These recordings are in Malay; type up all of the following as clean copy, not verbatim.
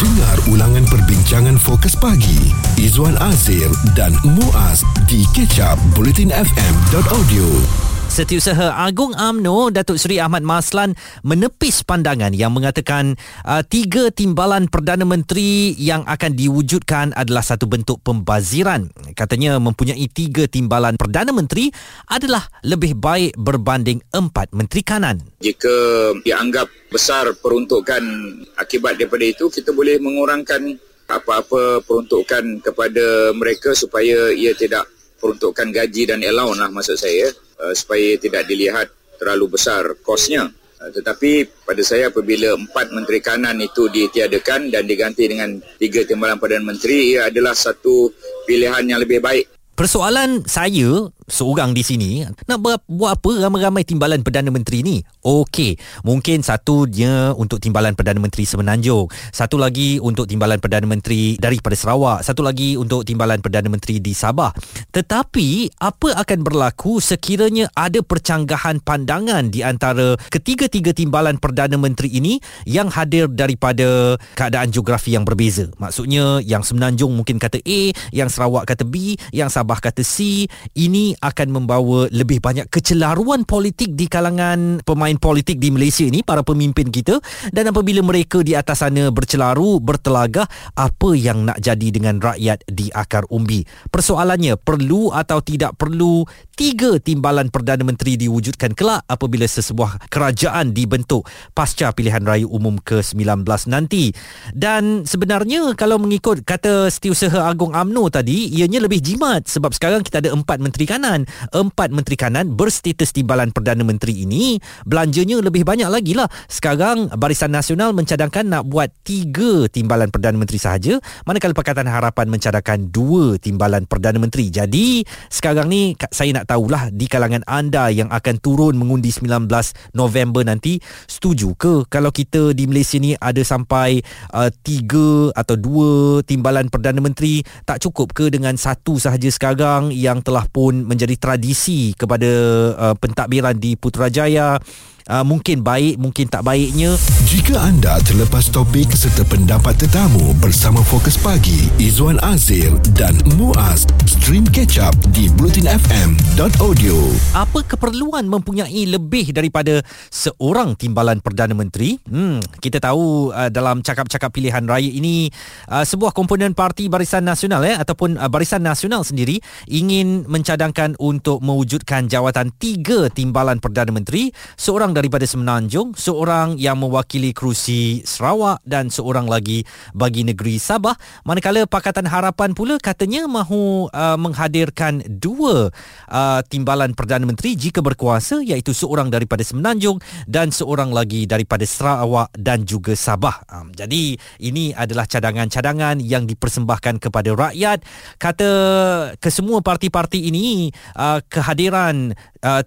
Dengar ulangan perbincangan Fokus Pagi Izwan Azir dan Muaz di kecap bulletinfm.audio. Setiausaha Agung UMNO Datuk Seri Ahmad Maslan menepis pandangan yang mengatakan 3 timbalan Perdana Menteri yang akan diwujudkan adalah satu bentuk pembaziran. Katanya mempunyai 3 timbalan Perdana Menteri adalah lebih baik berbanding 4 menteri kanan. Jika dianggap besar peruntukan akibat daripada itu, kita boleh mengurangkan apa-apa peruntukan kepada mereka supaya ia tidak peruntukan gaji dan allowance lah maksud saya. Supaya tidak dilihat terlalu besar kosnya. Tetapi pada saya apabila 4 menteri kanan itu ditiadakan dan diganti dengan 3 timbalan Perdana Menteri, ia adalah satu pilihan yang lebih baik. Persoalan saya seorang di sini, nak buat apa ramai-ramai timbalan Perdana Menteri ni? Okey, mungkin satunya untuk timbalan Perdana Menteri Semenanjung, satu lagi untuk timbalan Perdana Menteri daripada Sarawak, satu lagi untuk timbalan Perdana Menteri di Sabah. Tetapi apa akan berlaku sekiranya ada percanggahan pandangan di antara ketiga-tiga timbalan Perdana Menteri ini yang hadir daripada keadaan geografi yang berbeza? Maksudnya yang Semenanjung mungkin kata A, yang Sarawak kata B, yang Sabah kata C. Ini akan membawa lebih banyak kecelaruan politik di kalangan pemain politik di Malaysia ini, para pemimpin kita. Dan apabila mereka di atas sana bercelaru, bertelagah, apa yang nak jadi dengan rakyat di akar umbi? Persoalannya, perlu atau tidak perlu 3 timbalan Perdana Menteri diwujudkan kelak apabila sesebuah kerajaan dibentuk pasca pilihan raya umum ke-19 nanti? Dan sebenarnya kalau mengikut kata Setiausaha Agung UMNO tadi, ianya lebih jimat. Sebab sekarang kita ada 4 menteri kanan. 4 menteri kanan berstatus timbalan Perdana Menteri ini, belanjanya lebih banyak lagi lah. Sekarang Barisan Nasional mencadangkan nak buat 3 timbalan Perdana Menteri sahaja, manakala Pakatan Harapan mencadangkan 2 timbalan Perdana Menteri. Jadi sekarang ni saya nak tahulah di kalangan anda yang akan turun mengundi 19 November nanti, setuju ke kalau kita di Malaysia ni ada sampai 3 atau 2 timbalan Perdana Menteri? Tak cukup ke dengan 1 sahaja sekarang yang telah pun menjadi tradisi kepada pentadbiran di Putrajaya? Mungkin baik, mungkin tak baiknya. Jika anda terlepas topik serta pendapat tetamu bersama Fokus Pagi Izwan Azir dan Muaz, stream catch up di bulletinfm.audio. Apa keperluan mempunyai lebih daripada seorang timbalan Perdana Menteri? Kita tahu dalam cakap-cakap pilihan raya ini, sebuah komponen parti Barisan Nasional ataupun Barisan Nasional sendiri ingin mencadangkan untuk mewujudkan jawatan 3 timbalan Perdana Menteri, seorang daripada Semenanjung, seorang yang mewakili kerusi Sarawak dan seorang lagi bagi negeri Sabah. Manakala Pakatan Harapan pula katanya mahu menghadirkan 2 timbalan Perdana Menteri jika berkuasa, iaitu seorang daripada Semenanjung dan seorang lagi daripada Sarawak dan juga Sabah. Jadi ini adalah cadangan-cadangan yang dipersembahkan kepada rakyat. Kata kesemua parti-parti ini, kehadiran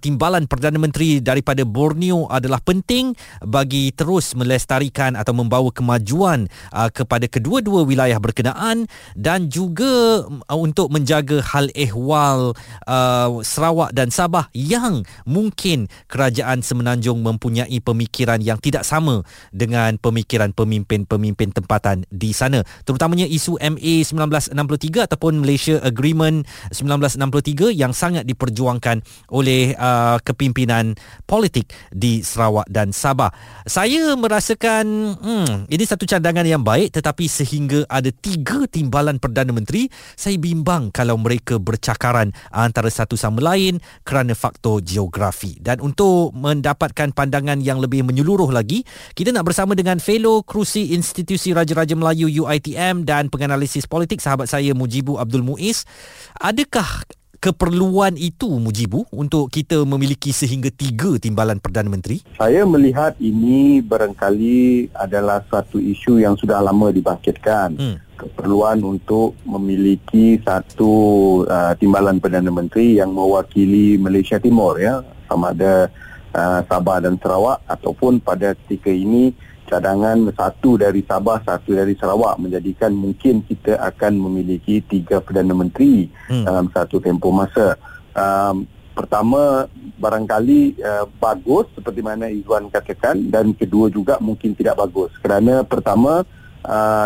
timbalan Perdana Menteri daripada Borneo adalah penting bagi terus melestarikan atau membawa kemajuan kepada kedua-dua wilayah berkenaan, dan juga untuk menjaga hal ehwal Sarawak dan Sabah yang mungkin kerajaan Semenanjung mempunyai pemikiran yang tidak sama dengan pemikiran pemimpin-pemimpin tempatan di sana, terutamanya isu MA 1963 ataupun Malaysia Agreement 1963 yang sangat diperjuangkan oleh kepimpinan politik di Sarawak dan Sabah. Saya merasakan ini satu cadangan yang baik, tetapi sehingga ada 3 timbalan Perdana Menteri, saya bimbang kalau mereka bercakaran antara satu sama lain kerana faktor geografi. Dan untuk mendapatkan pandangan yang lebih menyeluruh lagi, kita nak bersama dengan fellow kerusi Institusi Raja-Raja Melayu UiTM dan penganalisis politik sahabat saya Mujibu Abdul Muiz. Adakah keperluan itu, Mujibu, untuk kita memiliki sehingga 3 timbalan Perdana Menteri? Saya melihat ini barangkali adalah satu isu yang sudah lama dibangkitkan. Keperluan untuk memiliki satu timbalan Perdana Menteri yang mewakili Malaysia Timur, sama ada Sabah dan Sarawak, ataupun pada ketika ini cadangan 1 dari Sabah, 1 dari Sarawak, menjadikan mungkin kita akan memiliki 3 Perdana Menteri dalam satu tempoh masa. Pertama, barangkali bagus seperti mana Izwan katakan, dan kedua juga mungkin tidak bagus. Kerana pertama,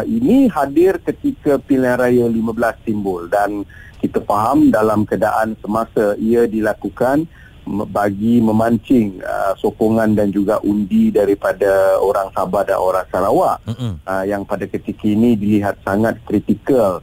ini hadir ketika pilihan raya 15 timbul, dan kita faham dalam keadaan semasa ia dilakukan bagi memancing sokongan dan juga undi daripada orang Sabah dan orang Sarawak, yang pada ketika ini dilihat sangat kritikal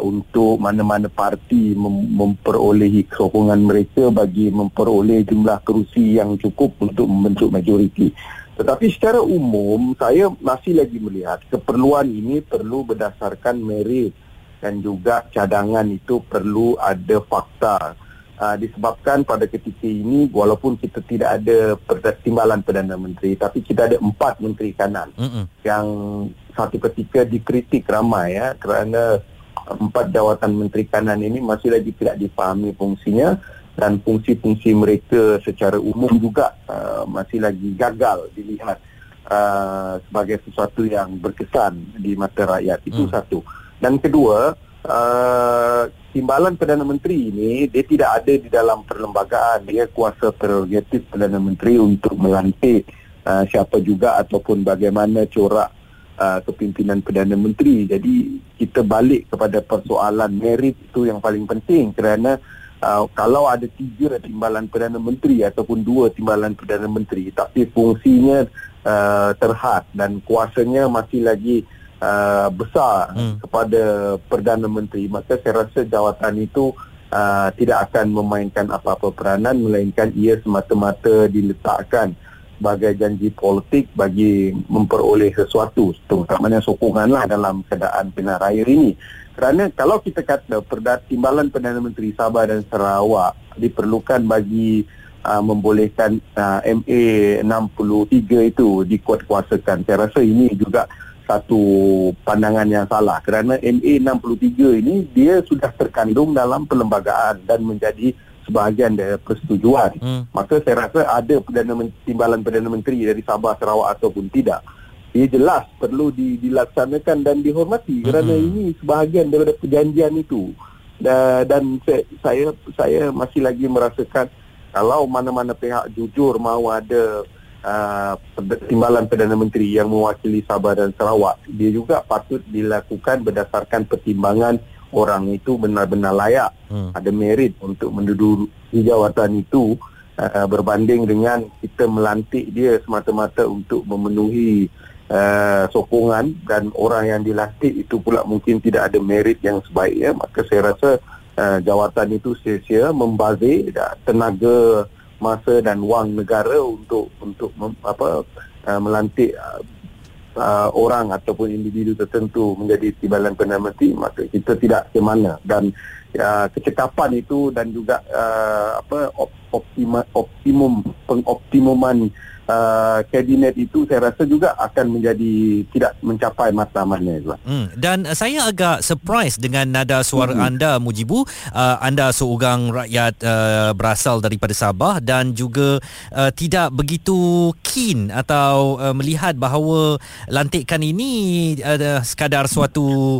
untuk mana-mana parti memperolehi sokongan mereka bagi memperoleh jumlah kerusi yang cukup untuk membentuk majoriti. Tetapi secara umum, saya masih lagi melihat keperluan ini perlu berdasarkan merit, dan juga cadangan itu perlu ada fakta. Disebabkan pada ketika ini walaupun kita tidak ada timbalan Perdana Menteri, tapi kita ada 4 menteri kanan yang satu ketika dikritik ramai ya, kerana 4 jawatan menteri kanan ini masih lagi tidak dipahami fungsinya, dan fungsi-fungsi mereka secara umum juga masih lagi gagal dilihat sebagai sesuatu yang berkesan di mata rakyat. Itu satu. Dan kedua, timbalan Perdana Menteri ini dia tidak ada di dalam perlembagaan. Dia kuasa prerogatif Perdana Menteri untuk melantik siapa juga ataupun bagaimana corak kepimpinan Perdana Menteri. Jadi kita balik kepada persoalan merit itu yang paling penting, kerana kalau ada 3 timbalan Perdana Menteri ataupun 2 timbalan Perdana Menteri tapi fungsinya terhad dan kuasanya masih lagi besar kepada Perdana Menteri, maka saya rasa jawatan itu tidak akan memainkan apa-apa peranan, melainkan ia semata-mata diletakkan sebagai janji politik bagi memperoleh sesuatu, terutamanya sokonganlah dalam keadaan pilihan raya ini. Kerana kalau kita kata timbalan Perdana Menteri Sabah dan Sarawak diperlukan bagi membolehkan MA 63 itu dikuatkuasakan, saya rasa ini juga satu pandangan yang salah, kerana MA 63 ini dia sudah terkandung dalam perlembagaan dan menjadi sebahagian dari persetujuan. Maka saya rasa ada timbalan Perdana Menteri dari Sabah, Sarawak ataupun tidak, ia jelas perlu dilaksanakan dan dihormati, kerana ini sebahagian daripada perjanjian itu. Dan saya masih lagi merasakan kalau mana-mana pihak jujur mahu ada timbalan Perdana Menteri yang mewakili Sabah dan Sarawak, dia juga patut dilakukan berdasarkan pertimbangan orang itu benar-benar layak, ada merit untuk menduduki jawatan itu, berbanding dengan kita melantik dia semata-mata untuk memenuhi sokongan, dan orang yang dilantik itu pula mungkin tidak ada merit yang sebaiknya. Maka saya rasa jawatan itu sia-sia, membazir tenaga, masa dan wang negara untuk melantik orang ataupun individu tertentu menjadi timbalan Perdana Menteri. Maka kita tidak semana, dan kecekapan itu dan juga pengoptimuman kabinet itu saya rasa juga akan menjadi tidak mencapai matlamatnya. Dan saya agak surprise dengan nada suara anda, Mujibu. Anda seorang rakyat berasal daripada Sabah dan juga tidak begitu keen atau melihat bahawa lantikan ini sekadar suatu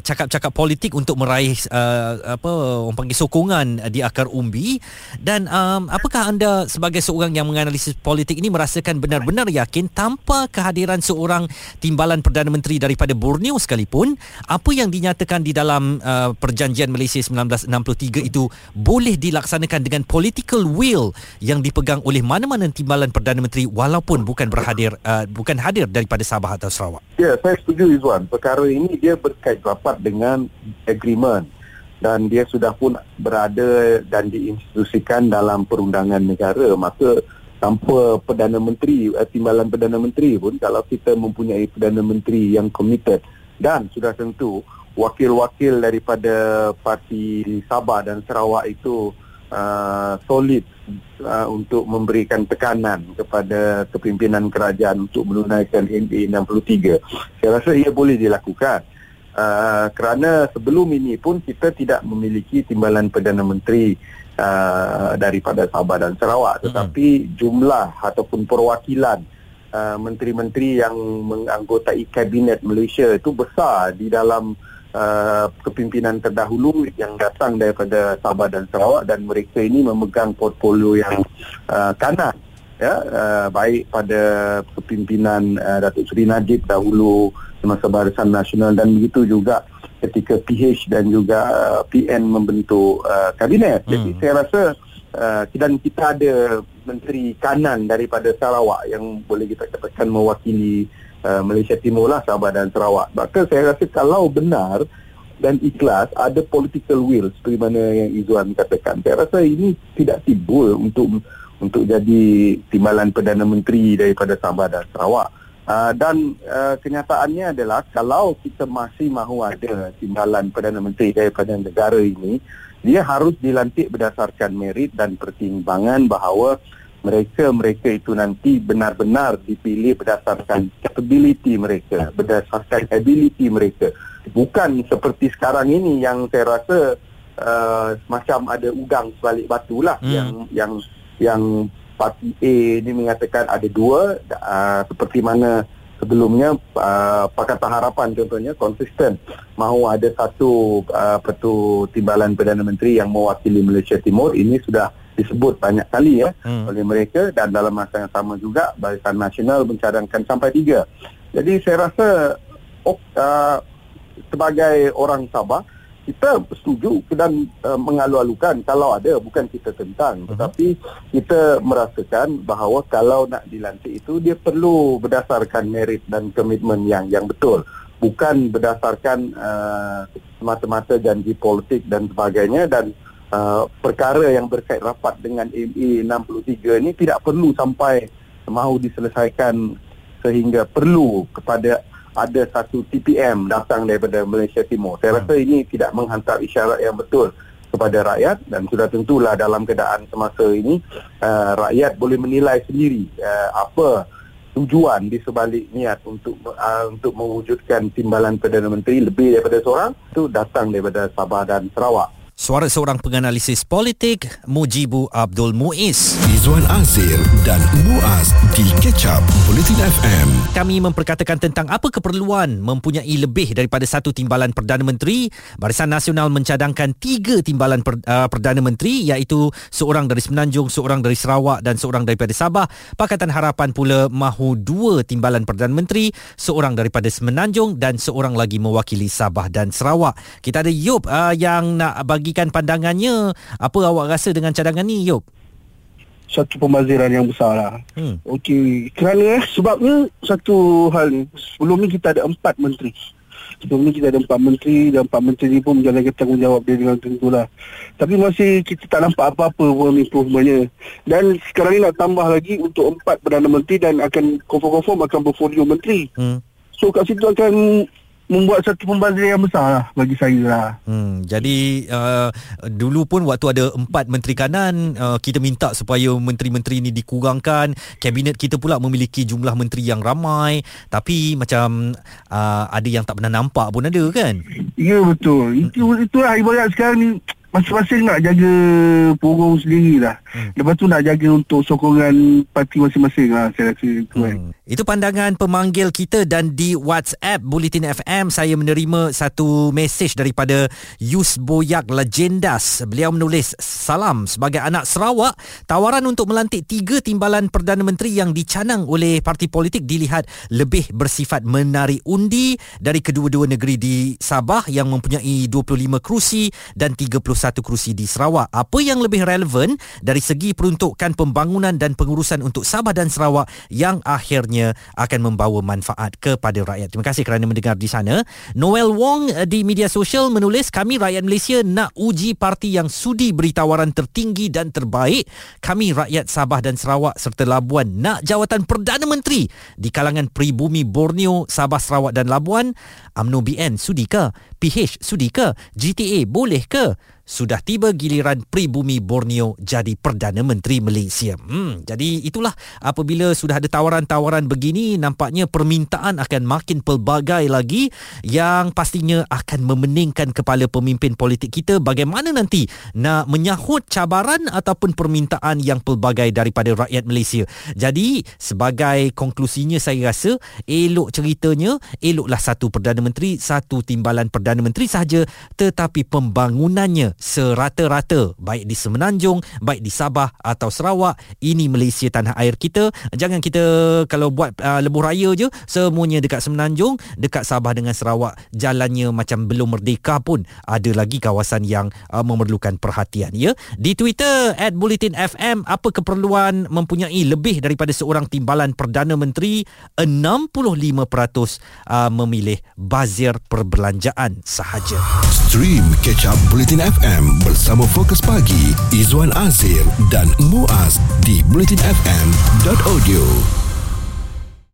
cakap-cakap politik untuk meraih orang panggil sokongan di akar umbi. Dan apakah anda sebagai seorang yang menganalisis politik ini merasakan benar-benar yakin tanpa kehadiran seorang timbalan Perdana Menteri daripada Borneo sekalipun, apa yang dinyatakan di dalam perjanjian Malaysia 1963 itu boleh dilaksanakan dengan political will yang dipegang oleh mana-mana timbalan Perdana Menteri walaupun bukan hadir daripada Sabah atau Sarawak? Ya, saya setuju, Izwan. Perkara ini dia berkait rapat dengan agreement, dan dia sudah pun berada dan diinstitusikan dalam perundangan negara. Maka tanpa Perdana Menteri, timbalan Perdana Menteri pun, kalau kita mempunyai Perdana Menteri yang committed, dan sudah tentu wakil-wakil daripada parti Sabah dan Sarawak itu solid untuk memberikan tekanan kepada kepimpinan kerajaan untuk menunaikan MA 63, saya rasa ia boleh dilakukan. Kerana sebelum ini pun kita tidak memiliki timbalan Perdana Menteri daripada Sabah dan Sarawak, tetapi jumlah ataupun perwakilan menteri-menteri yang menganggotai kabinet Malaysia itu besar di dalam kepimpinan terdahulu yang datang daripada Sabah dan Sarawak, dan mereka ini memegang portfolio yang kanan, ya, baik pada kepimpinan Datuk Seri Najib dahulu, semasa Barisan Nasional, dan begitu juga ketika PH dan juga PN membentuk kabinet. Jadi saya rasa dan kita ada menteri kanan daripada Sarawak yang boleh kita katakan mewakili Malaysia Timur lah, Sabah dan Sarawak. Maka saya rasa kalau benar dan ikhlas ada political will seperti mana yang Izwan katakan, saya rasa ini tidak timbul untuk jadi timbalan Perdana Menteri daripada Sabah dan Sarawak. Dan kenyataannya adalah kalau kita masih mahu ada timbalan Perdana Menteri daripada negara ini, dia harus dilantik berdasarkan merit dan pertimbangan bahawa mereka itu nanti benar-benar dipilih berdasarkan capability mereka, berdasarkan ability mereka. Bukan seperti sekarang ini yang saya rasa macam ada udang sebalik batu lah, yang parti A ni mengatakan ada dua, seperti mana sebelumnya Pakatan Harapan contohnya konsisten mahu ada satu timbalan Perdana Menteri yang mewakili Malaysia Timur. Ini sudah disebut banyak kali ya oleh mereka, dan dalam masa yang sama juga Barisan Nasional mencadangkan sampai 3. Jadi saya rasa sebagai orang Sabah, kita setuju dan mengalu-alukan kalau ada, bukan kita tentang, tetapi kita merasakan bahawa kalau nak dilantik itu dia perlu berdasarkan merit dan komitmen yang betul, bukan berdasarkan semata-mata janji politik dan sebagainya. Dan perkara yang berkait rapat dengan MA 63 ini tidak perlu sampai mahu diselesaikan sehingga perlu kepada ada satu TPM datang daripada Malaysia Timur. Saya rasa ini tidak menghantar isyarat yang betul kepada rakyat, dan sudah tentulah dalam keadaan semasa ini rakyat boleh menilai sendiri apa tujuan di sebalik niat untuk mewujudkan timbalan Perdana Menteri lebih daripada seorang itu datang daripada Sabah dan Sarawak. Suara seorang penganalisis politik, Mujibu Abdul Muiz. Izwan Azir dan Muaz di Catch Up Politin FM. Kami memperkatakan tentang apa keperluan mempunyai lebih daripada satu timbalan Perdana Menteri. Barisan Nasional mencadangkan 3 timbalan Perdana Menteri, iaitu seorang dari Semenanjung, seorang dari Sarawak dan seorang daripada Sabah. Pakatan Harapan pula mahu 2 timbalan Perdana Menteri, seorang daripada Semenanjung dan seorang lagi mewakili Sabah dan Sarawak. Kita ada Yop yang nak bagi pandangannya. Apa awak rasa dengan cadangan ni, Yop? Satu pembaziran yang besar lah. Okey, kerana sebabnya satu hal ni, sebelum ni kita ada 4 menteri. Dan 4 menteri ni pun menjalankan tanggungjawab dia dengan tentulah. Tapi masih kita tak nampak apa-apa pun improvementnya. Dan sekarang ni nak tambah lagi untuk 4 Perdana Menteri dan akan confirm akan portfolio menteri. So kat situ akan membuat satu pembaziran yang besar lah bagi saya lah. Jadi dulu pun waktu ada 4 menteri kanan, kita minta supaya menteri-menteri ini dikurangkan. Kabinet kita pula memiliki jumlah menteri yang ramai, tapi macam ada yang tak pernah nampak pun ada kan? Ya betul. Itulah ibarat sekarang ni masing-masing nak jaga punggung sendiri lah. Lepas tu nak jaga untuk sokongan parti masing-masing lah, saya rasa itu kan. Itu pandangan pemanggil kita. Dan di WhatsApp Bulletin FM saya menerima satu mesej daripada Yus Boyak Legendas. Beliau menulis, salam, sebagai anak Sarawak, tawaran untuk melantik 3 timbalan Perdana Menteri yang dicanang oleh parti politik dilihat lebih bersifat menarik undi dari kedua-dua negeri di Sabah yang mempunyai 25 kerusi dan 31 kerusi di Sarawak. Apa yang lebih relevan dari segi peruntukan pembangunan dan pengurusan untuk Sabah dan Sarawak yang akhirnya akan membawa manfaat kepada rakyat. Terima kasih kerana mendengar di sana. Noel Wong di media sosial menulis, kami rakyat Malaysia nak uji parti yang sudi beri tawaran tertinggi dan terbaik. Kami rakyat Sabah dan Sarawak serta Labuan nak jawatan Perdana Menteri di kalangan pribumi Borneo, Sabah, Sarawak dan Labuan. UMNO BN sudi ke? PH sudi ke? GTA boleh ke? Sudah tiba giliran pribumi Borneo jadi Perdana Menteri Malaysia. Jadi itulah, apabila sudah ada tawaran-tawaran begini, nampaknya permintaan akan makin pelbagai lagi, yang pastinya akan memeningkan kepala pemimpin politik kita bagaimana nanti nak menyahut cabaran ataupun permintaan yang pelbagai daripada rakyat Malaysia. Jadi sebagai konklusinya, saya rasa elok ceritanya, eloklah satu Perdana Menteri, satu timbalan Perdana Menteri sahaja, tetapi pembangunannya serata-rata, baik di Semenanjung, baik di Sabah atau Sarawak. Ini Malaysia tanah air kita. Jangan kita kalau buat lebuh raya je semuanya dekat Semenanjung, dekat Sabah dengan Sarawak jalannya macam belum merdeka pun. Ada lagi kawasan yang memerlukan perhatian, ya. Di Twitter @bulletinfm, apa keperluan mempunyai lebih daripada seorang timbalan Perdana Menteri? 65% memilih bazir perbelanjaan sahaja. Stream catch up Bulletin FM bersama Fokus Pagi, Izwan Azir dan Muaz di bulletinfm.audio.